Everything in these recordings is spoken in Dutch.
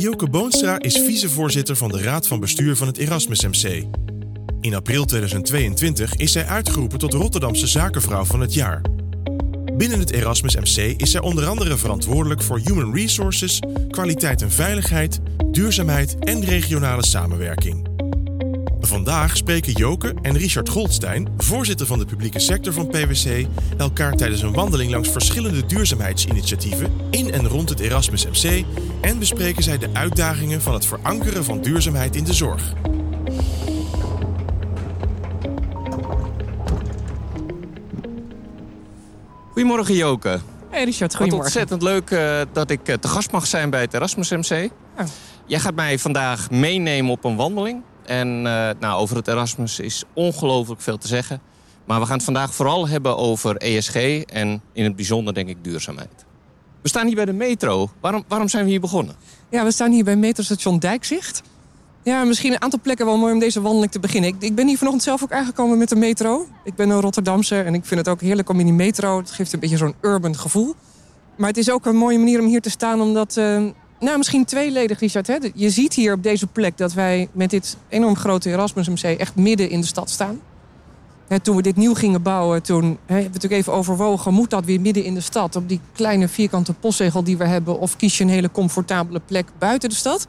Joke Boonstra is vicevoorzitter van de Raad van Bestuur van het Erasmus MC. In april 2022 is zij uitgeroepen tot Rotterdamse zakenvrouw van het jaar. Binnen het Erasmus MC is zij onder andere verantwoordelijk voor human resources, kwaliteit en veiligheid, duurzaamheid en regionale samenwerking. Vandaag spreken Joke en Richard Goldstein, voorzitter van de publieke sector van PwC, elkaar tijdens een wandeling langs verschillende duurzaamheidsinitiatieven in en rond het Erasmus MC en bespreken zij de uitdagingen van het verankeren van duurzaamheid in de zorg. Goedemorgen Joke. Hey Richard, goedemorgen. Wat ontzettend leuk dat ik te gast mag zijn bij het Erasmus MC. Oh. Jij gaat mij vandaag meenemen op een wandeling. En over het Erasmus is ongelooflijk veel te zeggen. Maar we gaan het vandaag vooral hebben over ESG en in het bijzonder denk ik duurzaamheid. We staan hier bij de metro. Waarom zijn we hier begonnen? Ja, we staan hier bij metrostation Dijkzicht. Ja, misschien een aantal plekken wel mooi om deze wandeling te beginnen. Ik ben hier vanochtend zelf ook aangekomen met de metro. Ik ben een Rotterdamse en ik vind het ook heerlijk om in die metro. Het geeft een beetje zo'n urban gevoel. Maar het is ook een mooie manier om hier te staan omdat... misschien tweeledig, Richard. Hè? Je ziet hier op deze plek dat wij met dit enorm grote Erasmus MC echt midden in de stad staan. Hè, toen we dit nieuw gingen bouwen, hebben we natuurlijk even overwogen... moet dat weer midden in de stad op die kleine vierkante postzegel die we hebben... of kies je een hele comfortabele plek buiten de stad?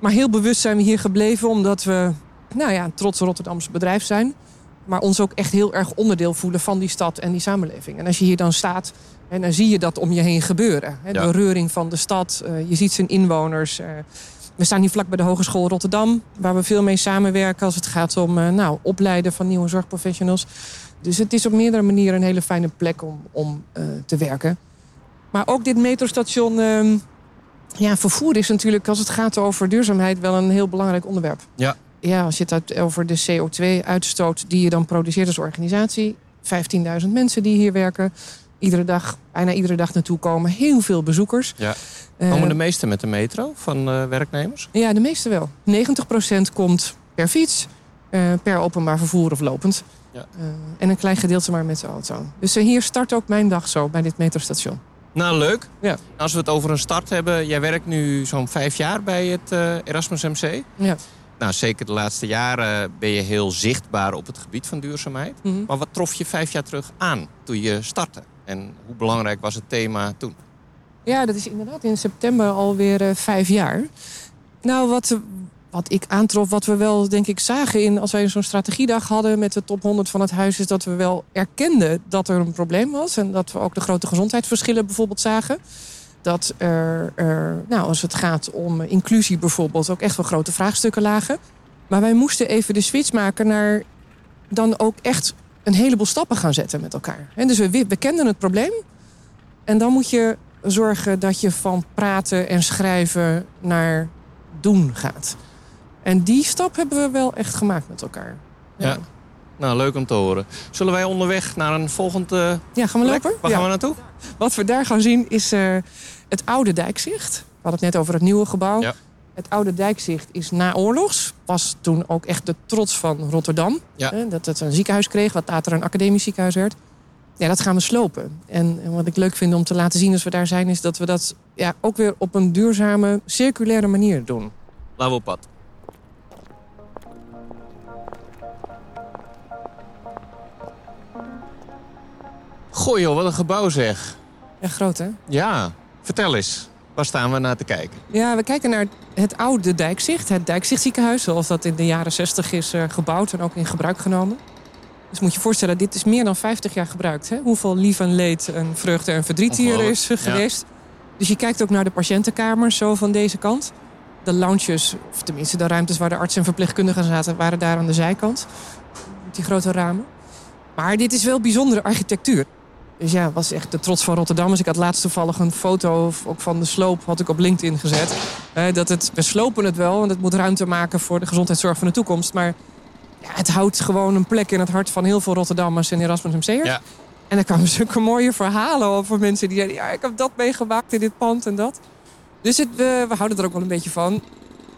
Maar heel bewust zijn we hier gebleven omdat we een trots Rotterdamse bedrijf zijn... maar ons ook echt heel erg onderdeel voelen van die stad en die samenleving. En als je hier dan staat... En dan zie je dat om je heen gebeuren. Hè? Ja. De reuring van de stad, je ziet zijn inwoners. We staan hier vlak bij de Hogeschool Rotterdam... waar we veel mee samenwerken als het gaat om opleiden van nieuwe zorgprofessionals. Dus het is op meerdere manieren een hele fijne plek om te werken. Maar ook dit metrostation... vervoer is natuurlijk als het gaat over duurzaamheid wel een heel belangrijk onderwerp. Ja. Ja, als je het over de CO2-uitstoot die je dan produceert als organisatie... 15.000 mensen die hier werken... Bijna iedere dag naartoe komen. Heel veel bezoekers. Ja. Komen de meesten met de metro van werknemers? Ja, de meeste wel. 90% komt per fiets, per openbaar vervoer of lopend. Ja. En een klein gedeelte maar met de auto. Dus hier start ook mijn dag zo, bij dit metrostation. Nou, leuk. Ja. Als we het over een start hebben. Jij werkt nu zo'n 5 jaar bij het Erasmus MC. Ja. Nou, zeker de laatste jaren ben je heel zichtbaar op het gebied van duurzaamheid. Mm-hmm. Maar wat trof je 5 jaar terug aan toen je startte? En hoe belangrijk was het thema toen? Ja, dat is inderdaad in september alweer 5 jaar. Nou, wat ik aantrof, wat we wel denk ik zagen als wij zo'n strategiedag hadden met de top 100 van het huis... is dat we wel erkenden dat er een probleem was. En dat we ook de grote gezondheidsverschillen bijvoorbeeld zagen. Dat er als het gaat om inclusie bijvoorbeeld ook echt wel grote vraagstukken lagen. Maar wij moesten even de switch maken naar dan ook echt... een heleboel stappen gaan zetten met elkaar. En dus we kenden het probleem. En dan moet je zorgen dat je van praten en schrijven naar doen gaat. En die stap hebben we wel echt gemaakt met elkaar. Ja. Nou, leuk om te horen. Zullen wij onderweg naar een volgende gaan we lopen? Waar gaan we naartoe? Wat we daar gaan zien is het oude Dijkzicht. We hadden het net over het nieuwe gebouw. Ja. Het oude Dijkzicht is naoorlogs. Was toen ook echt de trots van Rotterdam. Ja. Dat het een ziekenhuis kreeg, wat later een academisch ziekenhuis werd. Ja, dat gaan we slopen. En wat ik leuk vind om te laten zien als we daar zijn... is dat we dat ook weer op een duurzame, circulaire manier doen. Laten we op pad. Goh joh, wat een gebouw zeg. Ja, groot hè? Ja, vertel eens. Waar staan we naar te kijken? Ja, we kijken naar het oude Dijkzicht. Het Dijkzichtziekenhuis, zoals dat in de jaren 60 is gebouwd en ook in gebruik genomen. Dus moet je voorstellen, dit is meer dan 50 jaar gebruikt. Hè? Hoeveel lief en leed en vreugde en verdriet hier is geweest. Ja. Dus je kijkt ook naar de patiëntenkamers, zo van deze kant. De lounges, of tenminste de ruimtes waar de artsen en verpleegkundigen zaten... waren daar aan de zijkant, met die grote ramen. Maar dit is wel bijzondere architectuur. Dus ja, was echt de trots van Rotterdam. Dus ik had laatst toevallig een foto ook van de sloop had ik op LinkedIn gezet. We slopen het wel, want het moet ruimte maken voor de gezondheidszorg van de toekomst. Maar ja, het houdt gewoon een plek in het hart van heel veel Rotterdammers en Erasmus MC'ers. Ja. En er kwamen zulke mooie verhalen over mensen die zeiden... ja, ik heb dat meegemaakt in dit pand en dat. Dus we houden er ook wel een beetje van.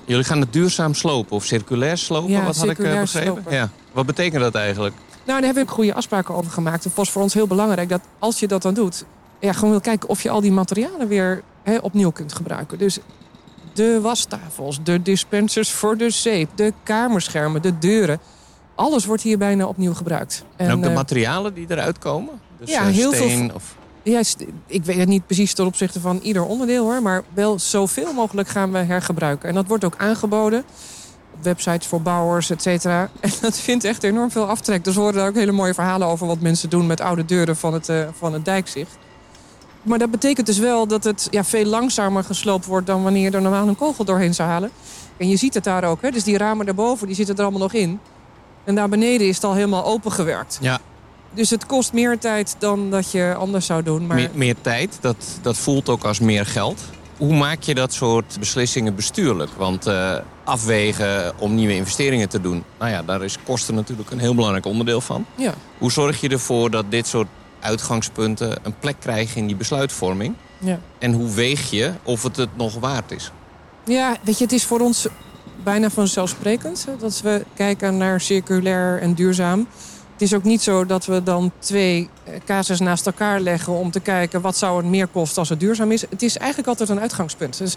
Jullie gaan het duurzaam slopen of circulair slopen, ja, wat circulair had ik begrepen? Ja. Wat betekent dat eigenlijk? Nou, daar hebben we goede afspraken over gemaakt. Het was voor ons heel belangrijk dat als je dat dan doet... gewoon wil kijken of je al die materialen weer opnieuw kunt gebruiken. Dus de wastafels, de dispensers voor de zeep, de kamerschermen, de deuren. Alles wordt hier bijna opnieuw gebruikt. En ook de materialen die eruit komen? Dus ja, heel steen veel. Of... Ja, ik weet het niet precies ten opzichte van ieder onderdeel hoor, maar wel zoveel mogelijk gaan we hergebruiken. En dat wordt ook aangeboden op websites voor bouwers, et cetera. En dat vindt echt enorm veel aftrek. Dus we horen daar ook hele mooie verhalen over wat mensen doen met oude deuren van het Dijkzicht. Maar dat betekent dus wel dat het veel langzamer gesloopt wordt dan wanneer je er normaal een kogel doorheen zou halen. En je ziet het daar ook, hè? Dus die ramen daarboven die zitten er allemaal nog in. En daar beneden is het al helemaal opengewerkt. Ja. Dus het kost meer tijd dan dat je anders zou doen. Maar... Meer tijd, dat voelt ook als meer geld. Hoe maak je dat soort beslissingen bestuurlijk? Want afwegen om nieuwe investeringen te doen... nou ja, daar is kosten natuurlijk een heel belangrijk onderdeel van. Ja. Hoe zorg je ervoor dat dit soort uitgangspunten een plek krijgen in die besluitvorming? Ja. En hoe weeg je of het nog waard is? Ja, weet je, het is voor ons bijna vanzelfsprekend... dat we kijken naar circulair en duurzaam... Het is ook niet zo dat we dan twee casus naast elkaar leggen... om te kijken wat zou het meer kosten als het duurzaam is. Het is eigenlijk altijd een uitgangspunt. Dus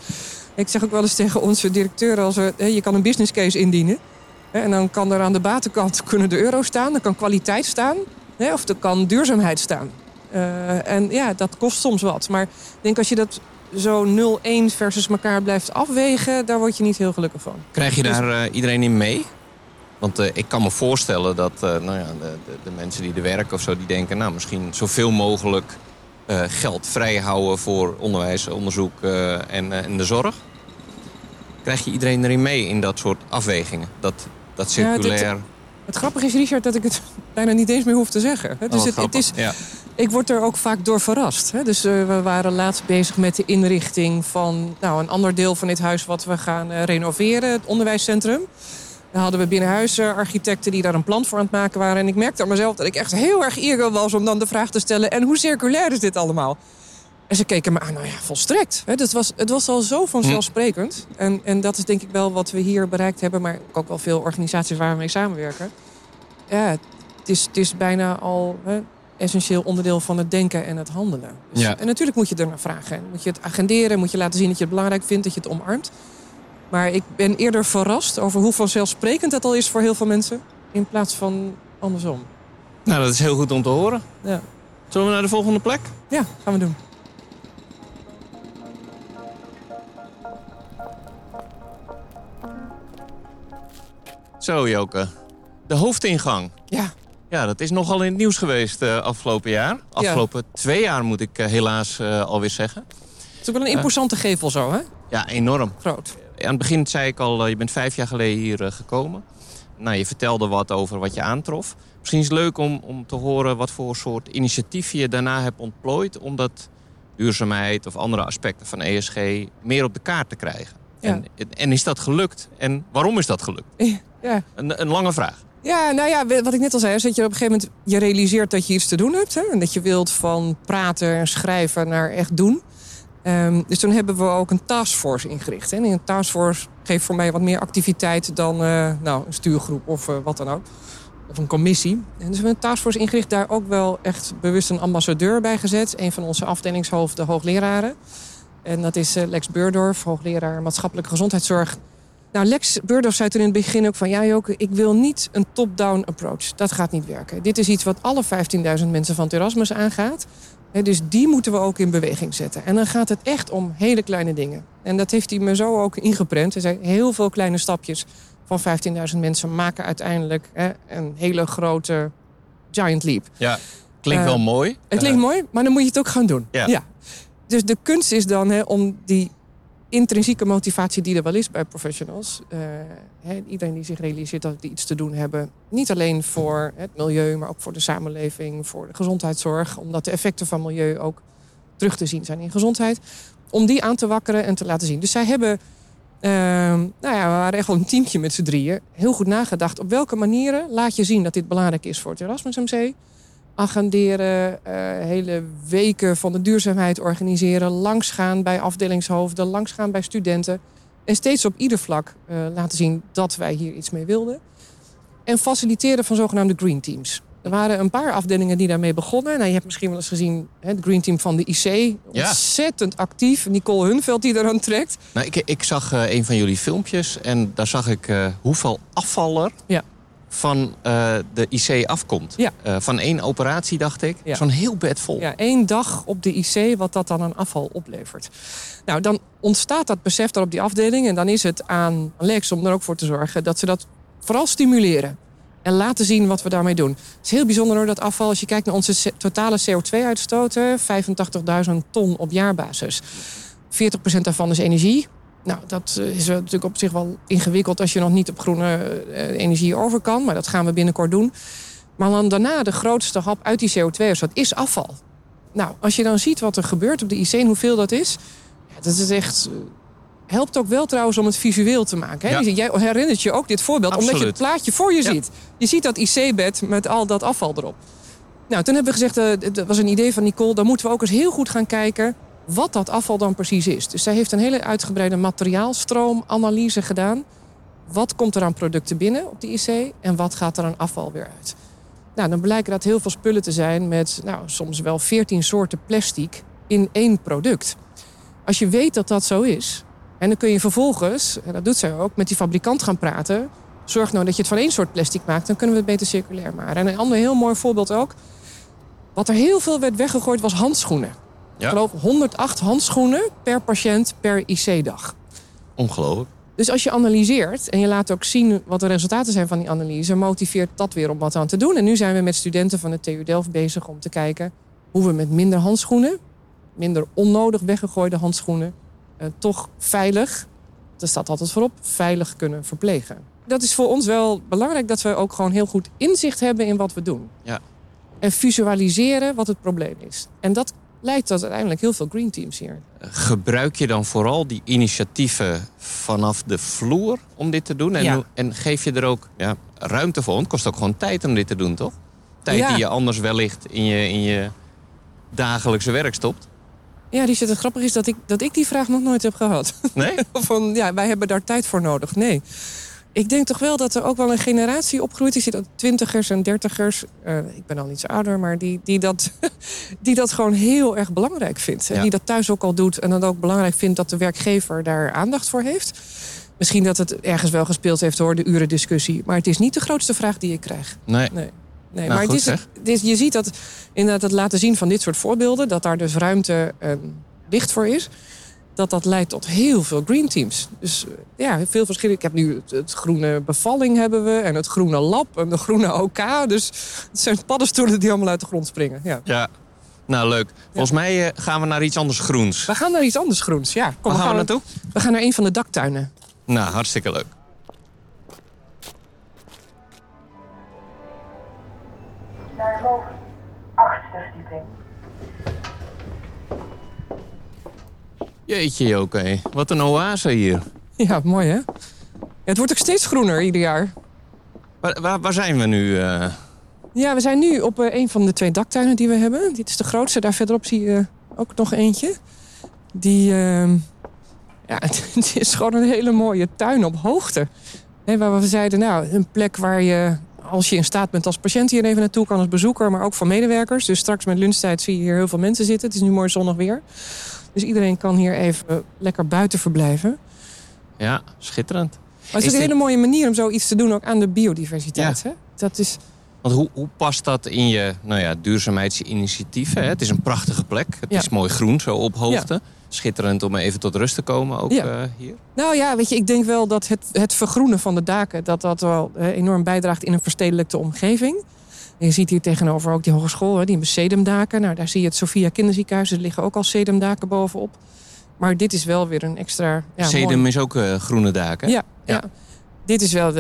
ik zeg ook wel eens tegen onze directeuren... je kan een business case indienen. En dan kan er aan de batenkant kunnen de euro staan. Dan kan kwaliteit staan. Of er kan duurzaamheid staan. En ja, dat kost soms wat. Maar ik denk als je dat zo 0,1 versus elkaar blijft afwegen... daar word je niet heel gelukkig van. Krijg je daar iedereen in mee? Want ik kan me voorstellen dat de mensen die er werken of zo... die denken, misschien zoveel mogelijk geld vrijhouden... voor onderwijs, onderzoek en de zorg. Krijg je iedereen erin mee in dat soort afwegingen? Dat circulair... Ja, het grappige is, Richard, dat ik het bijna niet eens meer hoef te zeggen. Hè? Dus het is, ja. Ik word er ook vaak door verrast. Hè? Dus we waren laatst bezig met de inrichting van een ander deel van dit huis... wat we gaan renoveren, het onderwijscentrum... Dan hadden we binnen huis architecten die daar een plan voor aan het maken waren. En ik merkte aan mezelf dat ik echt heel erg eager was om dan de vraag te stellen... en hoe circulair is dit allemaal? En ze keken me aan, volstrekt. Het was al zo vanzelfsprekend. En dat is denk ik wel wat we hier bereikt hebben... maar ook wel veel organisaties waar we mee samenwerken. Ja, het is bijna al essentieel onderdeel van het denken en het handelen. Dus, ja. En natuurlijk moet je er naar vragen. Moet je het agenderen, moet je laten zien dat je het belangrijk vindt... dat je het omarmt. Maar ik ben eerder verrast over hoe vanzelfsprekend dat al is voor heel veel mensen. In plaats van andersom. Nou, dat is heel goed om te horen. Ja. Zullen we naar de volgende plek? Ja, gaan we doen. Zo, Joke. De hoofdingang. Ja. Ja, dat is nogal in het nieuws geweest afgelopen jaar. Afgelopen 2 jaar moet ik helaas alweer zeggen. Het is ook wel een imposante gevel zo, hè? Ja, enorm. Groot. Aan het begin zei ik al, je bent 5 jaar geleden hier gekomen. Je vertelde wat over wat je aantrof. Misschien is het leuk om te horen wat voor soort initiatief je daarna hebt ontplooid... om dat duurzaamheid of andere aspecten van ESG meer op de kaart te krijgen. Ja. En is dat gelukt? En waarom is dat gelukt? Ja. Een lange vraag. Ja, wat ik net al zei, is dat je op een gegeven moment... je realiseert dat je iets te doen hebt. Hè? En dat je wilt van praten en schrijven naar echt doen... Dus toen hebben we ook een taskforce ingericht. En een taskforce geeft voor mij wat meer activiteit dan een stuurgroep of wat dan ook. Of een commissie. En dus we hebben een taskforce ingericht, daar ook wel echt bewust een ambassadeur bij gezet. Een van onze afdelingshoofden, hoogleraren. En dat is Lex Burdorf, hoogleraar maatschappelijke gezondheidszorg. Lex Burdorf zei toen in het begin ook van... ja, Joke, ik wil niet een top-down approach. Dat gaat niet werken. Dit is iets wat alle 15.000 mensen van het Erasmus aangaat. Dus die moeten we ook in beweging zetten. En dan gaat het echt om hele kleine dingen. En dat heeft hij me zo ook ingeprent. Er zijn heel veel kleine stapjes van 15.000 mensen... maken uiteindelijk een hele grote giant leap. Ja, klinkt wel mooi. Het klinkt mooi, maar dan moet je het ook gaan doen. Ja. Ja. Dus de kunst is dan om die intrinsieke motivatie die er wel is bij professionals... iedereen die zich realiseert dat die iets te doen hebben... niet alleen voor het milieu, maar ook voor de samenleving... voor de gezondheidszorg, omdat de effecten van milieu... ook terug te zien zijn in gezondheid... om die aan te wakkeren en te laten zien. Dus zij hebben, we waren echt wel een teamtje met z'n drieën... heel goed nagedacht op welke manieren laat je zien... dat dit belangrijk is voor het Erasmus MC... agenderen, hele weken van de duurzaamheid organiseren... langsgaan bij afdelingshoofden, langsgaan bij studenten... en steeds op ieder vlak laten zien dat wij hier iets mee wilden. En faciliteren van zogenaamde green teams. Er waren een paar afdelingen die daarmee begonnen. Nou, je hebt misschien wel eens gezien het Green Team van de IC. Ontzettend actief. Nicole Hunveld die eraan trekt. Nou, ik zag een van jullie filmpjes en daar zag ik hoeveel afval er van de IC afkomt. Ja. Van één operatie, dacht ik. Ja. Zo'n heel bed vol. Ja, 1 dag op de IC, wat dat dan aan afval oplevert. Nou, dan ontstaat dat besef daar op die afdeling. En dan is het aan Lex om er ook voor te zorgen dat ze dat vooral stimuleren. En laten zien wat we daarmee doen. Het is heel bijzonder hoor, dat afval. Als je kijkt naar onze totale CO2-uitstoten, 85.000 ton op jaarbasis. 40% daarvan is energie. Nou, dat is natuurlijk op zich wel ingewikkeld als je nog niet op groene energie over kan. Maar dat gaan we binnenkort doen. Maar dan daarna de grootste hap uit die CO2's, dat is afval. Nou, als je dan ziet wat er gebeurt op de IC en hoeveel dat is. Ja, dat is echt... Helpt ook wel trouwens om het visueel te maken. Hè? Ja. Jij herinnert je ook dit voorbeeld, absoluut, omdat je het plaatje voor je ziet. Je ziet dat IC-bed met al dat afval erop. Nou, toen hebben we gezegd, dat was een idee van Nicole... dan moeten we ook eens heel goed gaan kijken wat dat afval dan precies is. Dus zij heeft een hele uitgebreide materiaalstroomanalyse gedaan. Wat komt er aan producten binnen op de IC en wat gaat er aan afval weer uit? Nou, dan blijken dat heel veel spullen te zijn met soms wel 14 soorten plastic in één product. Als je weet dat dat zo is... En dan kun je vervolgens, en dat doet zij ook, met die fabrikant gaan praten. Zorg nou dat je het van één soort plastic maakt, dan kunnen we het beter circulair maken. En een ander heel mooi voorbeeld ook. Wat er heel veel werd weggegooid was handschoenen. Ja. Ik geloof 108 handschoenen per patiënt per IC-dag. Ongelooflijk. Dus als je analyseert en je laat ook zien wat de resultaten zijn van die analyse... motiveert dat weer om wat aan te doen. En nu zijn we met studenten van de TU Delft bezig om te kijken... hoe we met minder handschoenen, minder onnodig weggegooide handschoenen... toch veilig, daar staat altijd voorop, veilig kunnen verplegen. Dat is voor ons wel belangrijk dat we ook gewoon heel goed inzicht hebben in wat we doen. Ja. En visualiseren wat het probleem is. En dat leidt tot uiteindelijk heel veel green teams hier. Gebruik je dan vooral die initiatieven vanaf de vloer om dit te doen? En, en geef je er ook ruimte voor? Het kost ook gewoon tijd om dit te doen, toch? Tijd die je anders wellicht in je dagelijkse werk stopt. Ja, Richard, het grappige is dat ik die vraag nog nooit heb gehad. Nee? Van, wij hebben daar tijd voor nodig. Nee. Ik denk toch wel dat er ook wel een generatie opgroeit. Die zit 20ers en 30ers. Ik ben al iets ouder, maar die dat gewoon heel erg belangrijk vindt. En die dat thuis ook al doet. En dan ook belangrijk vindt dat de werkgever daar aandacht voor heeft. Misschien dat het ergens wel gespeeld heeft hoor, de urendiscussie. Maar het is niet de grootste vraag die ik krijg. Nee. Nee, maar goed, het is, je ziet dat inderdaad het laten zien van dit soort voorbeelden... dat daar dus ruimte licht voor is... dat leidt tot heel veel green teams. Dus veel verschillende... Ik heb nu het groene bevalling hebben we... en het groene lab en de groene OK. Dus het zijn paddenstoelen die allemaal uit de grond springen. Ja. Nou, leuk. Volgens mij gaan we naar iets anders groens. We gaan naar iets anders groens, ja. Kom, waar gaan we naartoe? We gaan naar een van de daktuinen. Nou, hartstikke leuk. Naar boven, 8e verdieping. Jeetje, oké. Wat een oase hier. Ja, mooi hè? Ja, het wordt ook steeds groener ieder jaar. Waar zijn we nu? Ja, we zijn nu op een van de 2 daktuinen die we hebben. Dit is de grootste. Daar verderop zie je ook nog eentje. Het is gewoon een hele mooie tuin op hoogte. He, waar we zeiden, een plek waar je... Als je in staat bent als patiënt hier even naartoe kan als bezoeker... maar ook voor medewerkers. Dus straks met lunchtijd zie je hier heel veel mensen zitten. Het is nu mooi zonnig weer. Dus iedereen kan hier even lekker buiten verblijven. Ja, schitterend. Maar het is een hele mooie manier om zoiets te doen... ook aan de biodiversiteit. Ja. Hè? Dat is... Want hoe past dat in je duurzaamheidsinitiatieven? Hè? Het is een prachtige plek. Het is mooi groen, zo op hoogte. Ja. Schitterend om even tot rust te komen, ook hier. Nou ja, weet je, ik denk wel dat het vergroenen van de daken... dat wel enorm bijdraagt in een verstedelijkte omgeving. En je ziet hier tegenover ook die hogeschool, hè, die hebben sedumdaken. Nou, daar zie je het Sophia Kinderziekenhuis. Er liggen ook al sedumdaken bovenop. Maar dit is wel weer een extra... sedum mooi... is ook groene daken. Ja. Dit is wel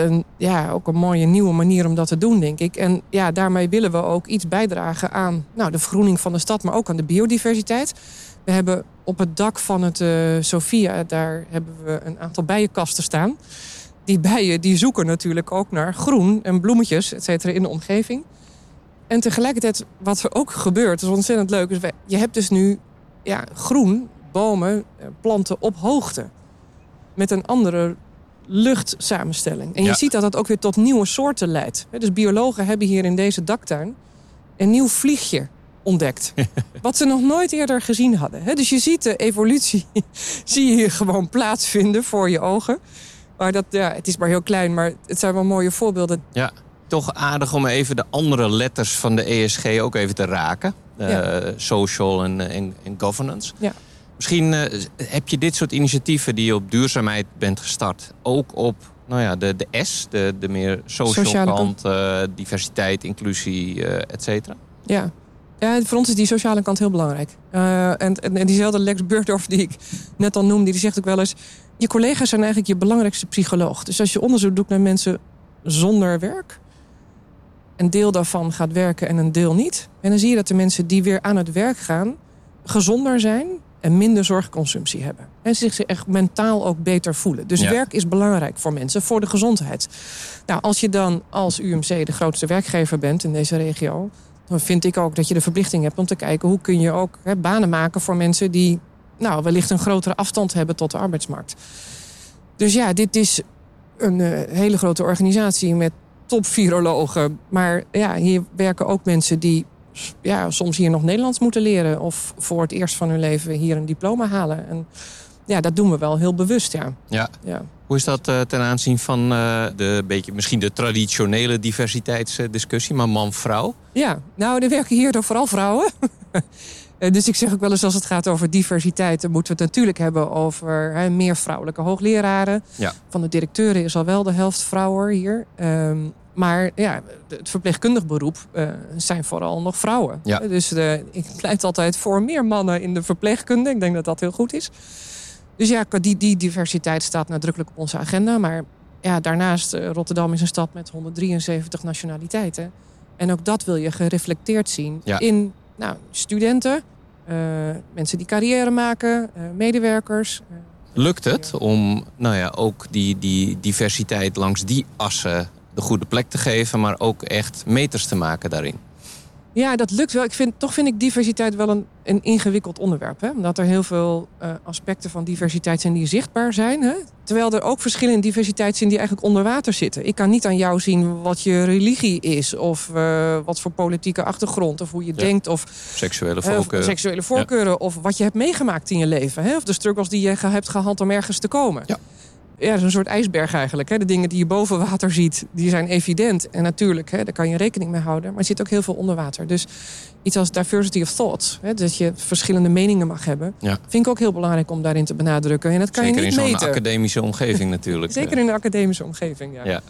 ook een mooie nieuwe manier om dat te doen, denk ik. En daarmee willen we ook iets bijdragen aan de vergroening van de stad... maar ook aan de biodiversiteit... We hebben op het dak van het Sophia, daar hebben we een aantal bijenkasten staan. Die bijen die zoeken natuurlijk ook naar groen en bloemetjes, et cetera, in de omgeving. En tegelijkertijd, wat er ook gebeurt, is ontzettend leuk. Dus je hebt dus nu groen, bomen, planten op hoogte. Met een andere luchtsamenstelling. En je ziet dat dat ook weer tot nieuwe soorten leidt. Dus biologen hebben hier in deze daktuin een nieuw vliegje ontdekt. Wat ze nog nooit eerder gezien hadden. Dus je ziet de evolutie zie je hier gewoon plaatsvinden voor je ogen. Maar dat, ja, het is maar heel klein, maar het zijn wel mooie voorbeelden. Ja, toch aardig om even de andere letters van de ESG ook even te raken. Social en governance. Ja. Misschien heb je dit soort initiatieven die je op duurzaamheid bent gestart... ook op de S, de meer sociale kant, diversiteit, inclusie, et cetera. Ja. Ja, voor ons is die sociale kant heel belangrijk. En diezelfde Lex Burdorf die ik net al noemde, die zegt ook wel eens... je collega's zijn eigenlijk je belangrijkste psycholoog. Dus als je onderzoek doet naar mensen zonder werk... een deel daarvan gaat werken en een deel niet... en dan zie je dat de mensen die weer aan het werk gaan... gezonder zijn en minder zorgconsumptie hebben. En zich echt mentaal ook beter voelen. Dus werk is belangrijk voor mensen, voor de gezondheid. Nou, als je dan als UMC de grootste werkgever bent in deze regio... dan vind ik ook dat je de verplichting hebt om te kijken... hoe kun je ook banen maken voor mensen die wellicht een grotere afstand hebben tot de arbeidsmarkt. Dus ja, dit is een hele grote organisatie met topvirologen. Maar ja, hier werken ook mensen die soms hier nog Nederlands moeten leren... of voor het eerst van hun leven hier een diploma halen. En ja, dat doen we wel heel bewust, ja. Hoe is dat ten aanzien van de traditionele diversiteitsdiscussie, maar man-vrouw? Ja, er werken hier dan vooral vrouwen. Dus ik zeg ook wel eens, als het gaat over diversiteit... dan moeten we het natuurlijk hebben over meer vrouwelijke hoogleraren. Ja. Van de directeuren is al wel de helft vrouwen hier. Maar ja, het verpleegkundig beroep zijn vooral nog vrouwen. Ja. Dus ik pleit altijd voor meer mannen in de verpleegkunde. Ik denk dat dat heel goed is. Dus ja, die diversiteit staat nadrukkelijk op onze agenda. Maar ja, daarnaast, Rotterdam is een stad met 173 nationaliteiten. En ook dat wil je gereflecteerd zien in studenten, mensen die carrière maken, medewerkers. Lukt het om ook die diversiteit langs die assen de goede plek te geven... maar ook echt meters te maken daarin? Ja, dat lukt wel. Toch vind ik diversiteit wel een ingewikkeld onderwerp. Hè? Omdat er heel veel aspecten van diversiteit zijn die zichtbaar zijn. Hè? Terwijl er ook verschillen in diversiteit zijn die eigenlijk onder water zitten. Ik kan niet aan jou zien wat je religie is. Of wat voor politieke achtergrond. Of hoe je denkt. Of seksuele voorkeuren. Of wat je hebt meegemaakt in je leven. Hè? Of de struggles die je hebt gehad om ergens te komen. Ja. Ja, dat is een soort ijsberg eigenlijk. Hè? De dingen die je boven water ziet, die zijn evident. En natuurlijk, daar kan je rekening mee houden. Maar er zit ook heel veel onder water. Dus iets als diversity of thoughts. Dat je verschillende meningen mag hebben. Ja. Vind ik ook heel belangrijk om daarin te benadrukken. En dat kan zeker je niet meten. Zeker in zo'n academische omgeving natuurlijk. Zeker in een academische omgeving, ja.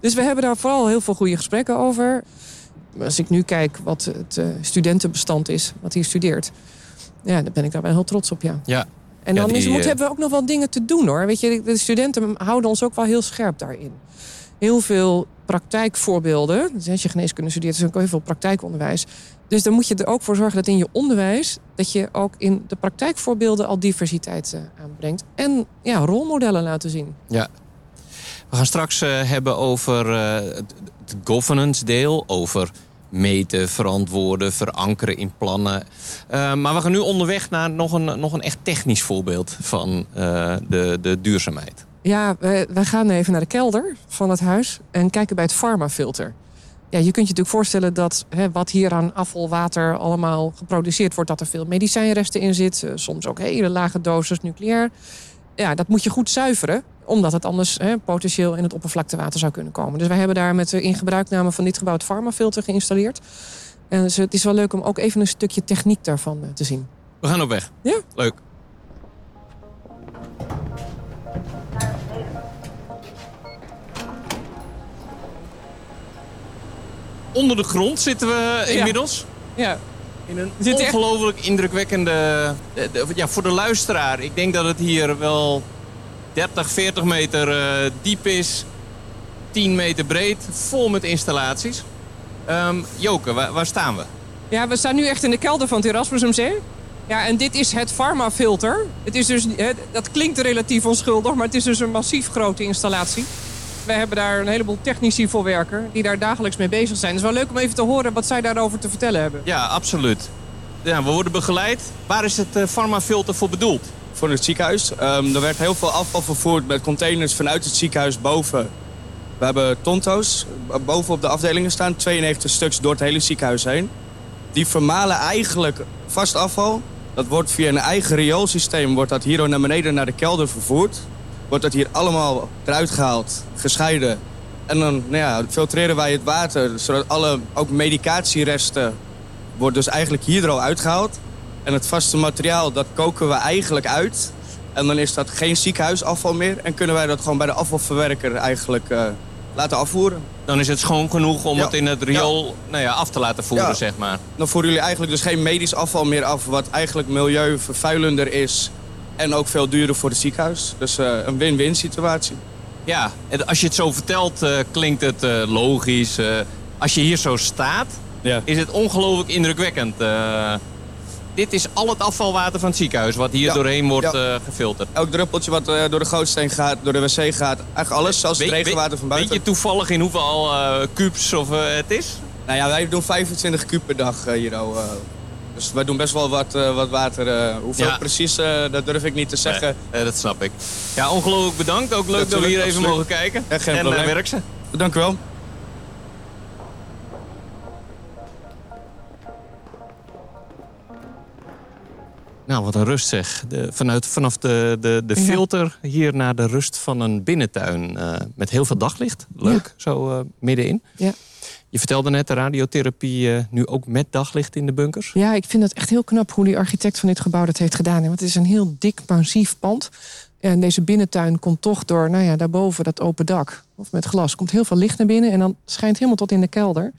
Dus we hebben daar vooral heel veel goede gesprekken over. Als ik nu kijk wat het studentenbestand is, wat hier studeert. Ja, dan ben ik daar wel heel trots op, ja. En dan hebben we ook nog wel dingen te doen, hoor. Weet je, de studenten houden ons ook wel heel scherp daarin. Heel veel praktijkvoorbeelden. Dus als je geneeskunde studeert, is ook heel veel praktijkonderwijs. Dus dan moet je er ook voor zorgen dat in je onderwijs... dat je ook in de praktijkvoorbeelden al diversiteit aanbrengt. En rolmodellen laten zien. Ja. We gaan straks hebben over het governance deel, over... meten, verantwoorden, verankeren in plannen. Maar we gaan nu onderweg naar nog een echt technisch voorbeeld van de duurzaamheid. Ja, we gaan even naar de kelder van het huis en kijken bij het farmafilter. Ja, je kunt je natuurlijk voorstellen dat wat hier aan afvalwater allemaal geproduceerd wordt... dat er veel medicijnresten in zit, soms ook hele lage doses nucleair. Ja, dat moet je goed zuiveren, omdat het anders potentieel in het oppervlaktewater zou kunnen komen. Dus wij hebben daar met de ingebruikname van dit gebouw het farmafilter geïnstalleerd. En dus het is wel leuk om ook even een stukje techniek daarvan te zien. We gaan op weg. Ja. Leuk. Onder de grond zitten we inmiddels. Ja. In een ongelooflijk indrukwekkende... Ja, voor de luisteraar. Ik denk dat het hier wel 30, 40 meter diep is. 10 meter breed. Vol met installaties. Joke, waar staan we? Ja, we staan nu echt in de kelder van het Erasmus MC. Ja, en dit is het farmafilter. Het is dus, dat klinkt relatief onschuldig, maar het is dus een massief grote installatie. We hebben daar een heleboel technici voor werken die daar dagelijks mee bezig zijn. Het is wel leuk om even te horen wat zij daarover te vertellen hebben. Ja, absoluut. Ja, we worden begeleid. Waar is het farmafilter voor bedoeld? voor het ziekenhuis. Er werd heel veel afval vervoerd met containers vanuit het ziekenhuis boven. We hebben tonto's boven op de afdelingen staan, 92 stuks door het hele ziekenhuis heen. Die vermalen eigenlijk vast afval. Dat wordt via een eigen rioolsysteem, wordt dat hier naar beneden naar de kelder vervoerd. Wordt dat hier allemaal eruit gehaald, gescheiden. En dan filtreren wij het water, zodat alle ook medicatieresten wordt dus eigenlijk hier al uitgehaald. En het vaste materiaal, dat koken we eigenlijk uit. En dan is dat geen ziekenhuisafval meer. En kunnen wij dat gewoon bij de afvalverwerker eigenlijk laten afvoeren. Dan is het schoon genoeg om het in het riool af te laten voeren, zeg maar. Dan voeren jullie eigenlijk dus geen medisch afval meer af, wat eigenlijk milieuvervuilender is. En ook veel duurder voor het ziekenhuis. Dus een win-win situatie. Ja, en als je het zo vertelt, klinkt het logisch. Als je hier zo staat, is het ongelooflijk indrukwekkend. Dit is al het afvalwater van het ziekenhuis, wat hier doorheen wordt gefilterd. Elk druppeltje wat door de gootsteen gaat, door de wc gaat, eigenlijk alles, zelfs het regenwater van buiten. Weet je toevallig in hoeveel kubus het is? Nou ja, wij doen 25 kub per dag hier. Dus wij doen best wel wat water. Hoeveel precies, dat durf ik niet te zeggen. Dat snap ik. Ja, ongelooflijk bedankt. Ook leuk dat we hier even mogen kijken. Ja, geen probleem. En werk ze. Dank u wel. Nou, wat een rust zeg. Vanaf de filter hier naar de rust van een binnentuin. Met heel veel daglicht. Leuk, zo middenin. Ja. Je vertelde net de radiotherapie nu ook met daglicht in de bunkers. Ja, ik vind het echt heel knap hoe die architect van dit gebouw dat heeft gedaan. Want het is een heel dik, massief pand. En deze binnentuin komt toch door, daarboven dat open dak. Of met glas, komt heel veel licht naar binnen. En dan schijnt helemaal tot in de kelder.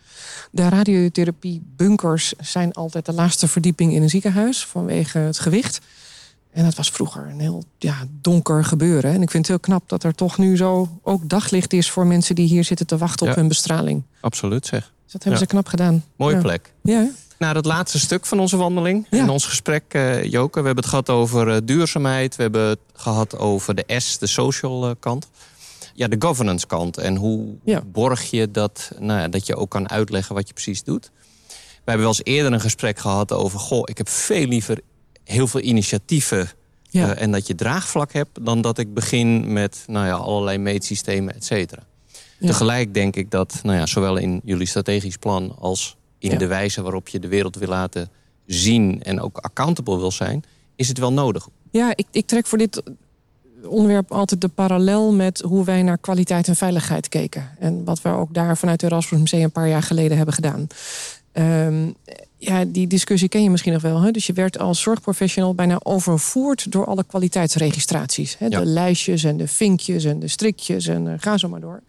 De radiotherapiebunkers zijn altijd de laatste verdieping in een ziekenhuis. Vanwege het gewicht. En dat was vroeger een heel donker gebeuren. En ik vind het heel knap dat er toch nu zo ook daglicht is voor mensen die hier zitten te wachten op hun bestraling. Absoluut zeg. Dus dat hebben ze knap gedaan. Mooie plek. Ja. Nou, dat laatste stuk van onze wandeling en ons gesprek, Joke. We hebben het gehad over duurzaamheid. We hebben het gehad over de S, de social kant. Ja, de governance kant. En hoe borg je dat, dat je ook kan uitleggen wat je precies doet. We hebben wel eens eerder een gesprek gehad over, ik heb veel liever heel veel initiatieven en dat je draagvlak hebt, dan dat ik begin met allerlei meetsystemen, et cetera. Ja. Tegelijk denk ik dat zowel in jullie strategisch plan als in de wijze waarop je de wereld wil laten zien en ook accountable wil zijn, is het wel nodig. Ja, ik trek voor dit onderwerp altijd de parallel met hoe wij naar kwaliteit en veiligheid keken. En wat we ook daar vanuit het Erasmus MC een paar jaar geleden hebben gedaan. Die discussie ken je misschien nog wel. Hè? Dus je werd als zorgprofessional bijna overvoerd door alle kwaliteitsregistraties. Hè? Ja. De lijstjes en de vinkjes en de strikjes en ga zo maar door.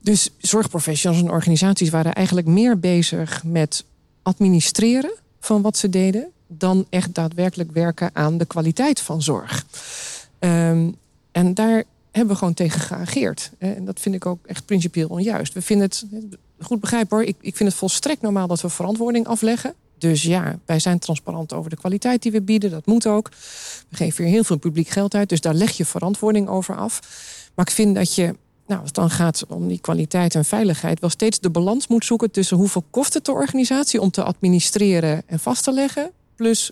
Dus zorgprofessionals en organisaties waren eigenlijk meer bezig met administreren van wat ze deden, dan echt daadwerkelijk werken aan de kwaliteit van zorg. En daar hebben we gewoon tegen geageerd. En dat vind ik ook echt principieel onjuist. We vinden het, goed begrijp hoor, ik vind het volstrekt normaal dat we verantwoording afleggen. Dus ja, wij zijn transparant over de kwaliteit die we bieden. Dat moet ook. We geven hier heel veel publiek geld uit. Dus daar leg je verantwoording over af. Maar ik vind dat je, als het dan gaat om die kwaliteit en veiligheid, wel steeds de balans moet zoeken tussen hoeveel kost het de organisatie om te administreren en vast te leggen. Plus,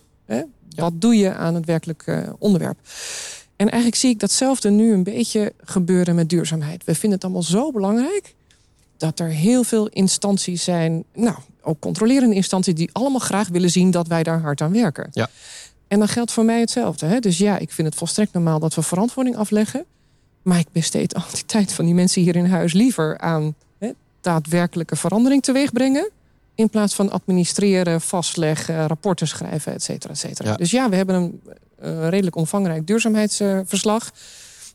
wat doe je aan het werkelijke onderwerp? En eigenlijk zie ik datzelfde nu een beetje gebeuren met duurzaamheid. We vinden het allemaal zo belangrijk dat er heel veel instanties zijn, ook controlerende instanties, die allemaal graag willen zien dat wij daar hard aan werken. Ja. En dan geldt voor mij hetzelfde. Hè? Dus ja, ik vind het volstrekt normaal dat we verantwoording afleggen. Maar ik besteed al die tijd van die mensen hier in huis liever aan daadwerkelijke verandering teweegbrengen, in plaats van administreren, vastleggen, rapporten schrijven, et cetera, et cetera. Ja. Dus ja, we hebben een redelijk omvangrijk duurzaamheidsverslag.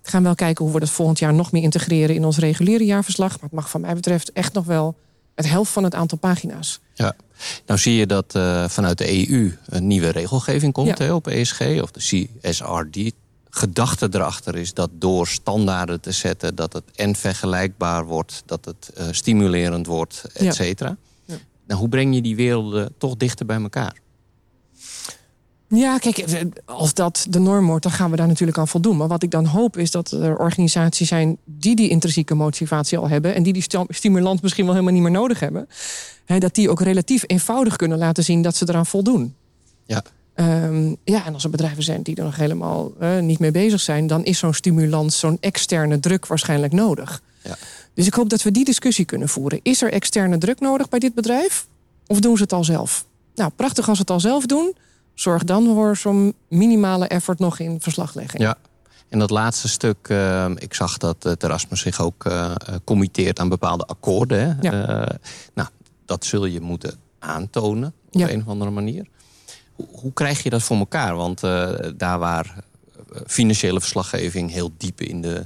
We gaan wel kijken hoe we dat volgend jaar nog meer integreren in ons reguliere jaarverslag. Maar het mag van mij betreft echt nog wel het helft van het aantal pagina's. Ja, nou zie je dat vanuit de EU een nieuwe regelgeving komt op ESG of de CSRD. Gedachte erachter is dat door standaarden te zetten, dat het en vergelijkbaar wordt, dat het stimulerend wordt, et cetera. Ja. Ja. Nou, hoe breng je die werelden toch dichter bij elkaar? Ja, kijk, als dat de norm wordt, dan gaan we daar natuurlijk aan voldoen. Maar wat ik dan hoop is dat er organisaties zijn die intrinsieke motivatie al hebben en die stimulans misschien wel helemaal niet meer nodig hebben. Dat die ook relatief eenvoudig kunnen laten zien dat ze eraan voldoen. Ja. En als er bedrijven zijn die er nog helemaal niet mee bezig zijn, dan is zo'n stimulans, zo'n externe druk waarschijnlijk nodig. Ja. Dus ik hoop dat we die discussie kunnen voeren. Is er externe druk nodig bij dit bedrijf? Of doen ze het al zelf? Nou, prachtig als ze het al zelf doen. Zorg dan voor zo'n minimale effort nog in verslaglegging. Ja. En dat laatste stuk, ik zag dat het Erasmus zich ook committeert aan bepaalde akkoorden. Hè? Ja. Dat zul je moeten aantonen op een of andere manier. Hoe krijg je dat voor elkaar? Want daar waar financiële verslaggeving heel diep in de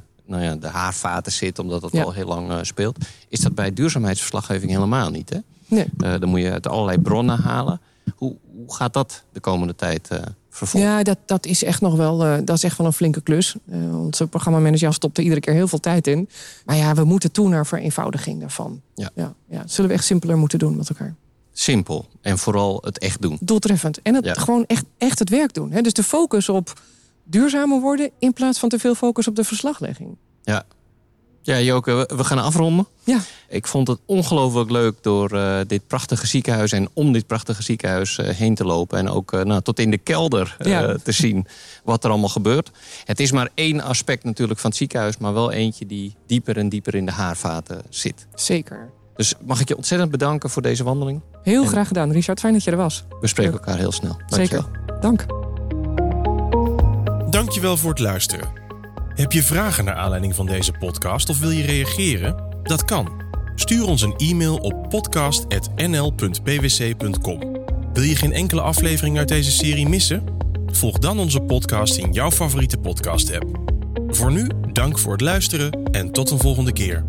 haarvaten zit, omdat dat al heel lang speelt, is dat bij duurzaamheidsverslaggeving helemaal niet. Hè? Nee. Dan moet je uit allerlei bronnen halen. Hoe gaat dat de komende tijd vervolgen? Ja, dat is echt nog wel dat is echt wel een flinke klus. Onze programmamanager stopt er iedere keer heel veel tijd in. Maar ja, we moeten toe naar vereenvoudiging daarvan. Ja. Ja, dat zullen we echt simpeler moeten doen met elkaar. Simpel en vooral het echt doen. Doeltreffend. En gewoon echt het werk doen. Hè? Dus de focus op duurzamer worden in plaats van te veel focus op de verslaglegging. Ja. Ja, Joke, we gaan afronden. Ja. Ik vond het ongelooflijk leuk door dit prachtige ziekenhuis en om dit prachtige ziekenhuis heen te lopen. En ook tot in de kelder te zien wat er allemaal gebeurt. Het is maar één aspect natuurlijk van het ziekenhuis, maar wel eentje die dieper en dieper in de haarvaten zit. Zeker. Dus mag ik je ontzettend bedanken voor deze wandeling. Heel graag gedaan, Richard. Fijn dat je er was. We spreken elkaar heel snel. Dankjewel. Zeker. Dank. Dankjewel voor het luisteren. Heb je vragen naar aanleiding van deze podcast of wil je reageren? Dat kan. Stuur ons een e-mail op podcast@nl.pwc.com. Wil je geen enkele aflevering uit deze serie missen? Volg dan onze podcast in jouw favoriete podcast-app. Voor nu, dank voor het luisteren en tot een volgende keer.